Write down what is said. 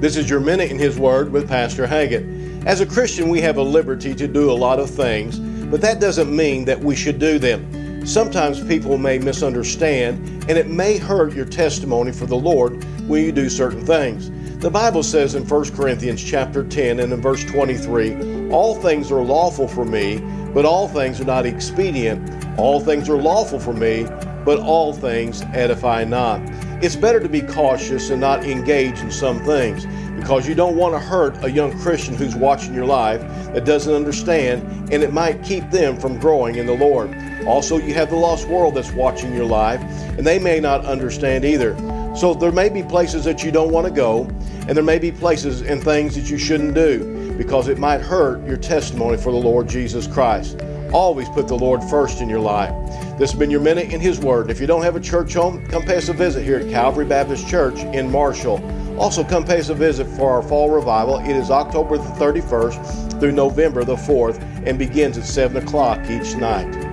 This is your Minute in His Word with Pastor Haggett. As a Christian, we have a liberty to do a lot of things, but that doesn't mean that we should do them. Sometimes people may misunderstand, and it may hurt your testimony for the Lord when you do certain things. The Bible says in 1 Corinthians chapter 10 and in verse 23, all things are lawful for me, but all things are not expedient. All things are lawful for me, but all things edify not. It's better to be cautious and not engage in some things, because you don't want to hurt a young Christian who's watching your life, that doesn't understand, and it might keep them from growing in the Lord. Also, you have the lost world that's watching your life, and they may not understand either. So there may be places that you don't want to go, and there may be places and things that you shouldn't do, because it might hurt your testimony for the Lord Jesus Christ. Always put the Lord first in your life. This has been your Minute in His Word. If you don't have a church home, come pay us a visit here at Calvary Baptist Church in Marshall. Also, come pay us a visit for our fall revival. It is October the 31st through November the 4th and begins at 7 o'clock each night.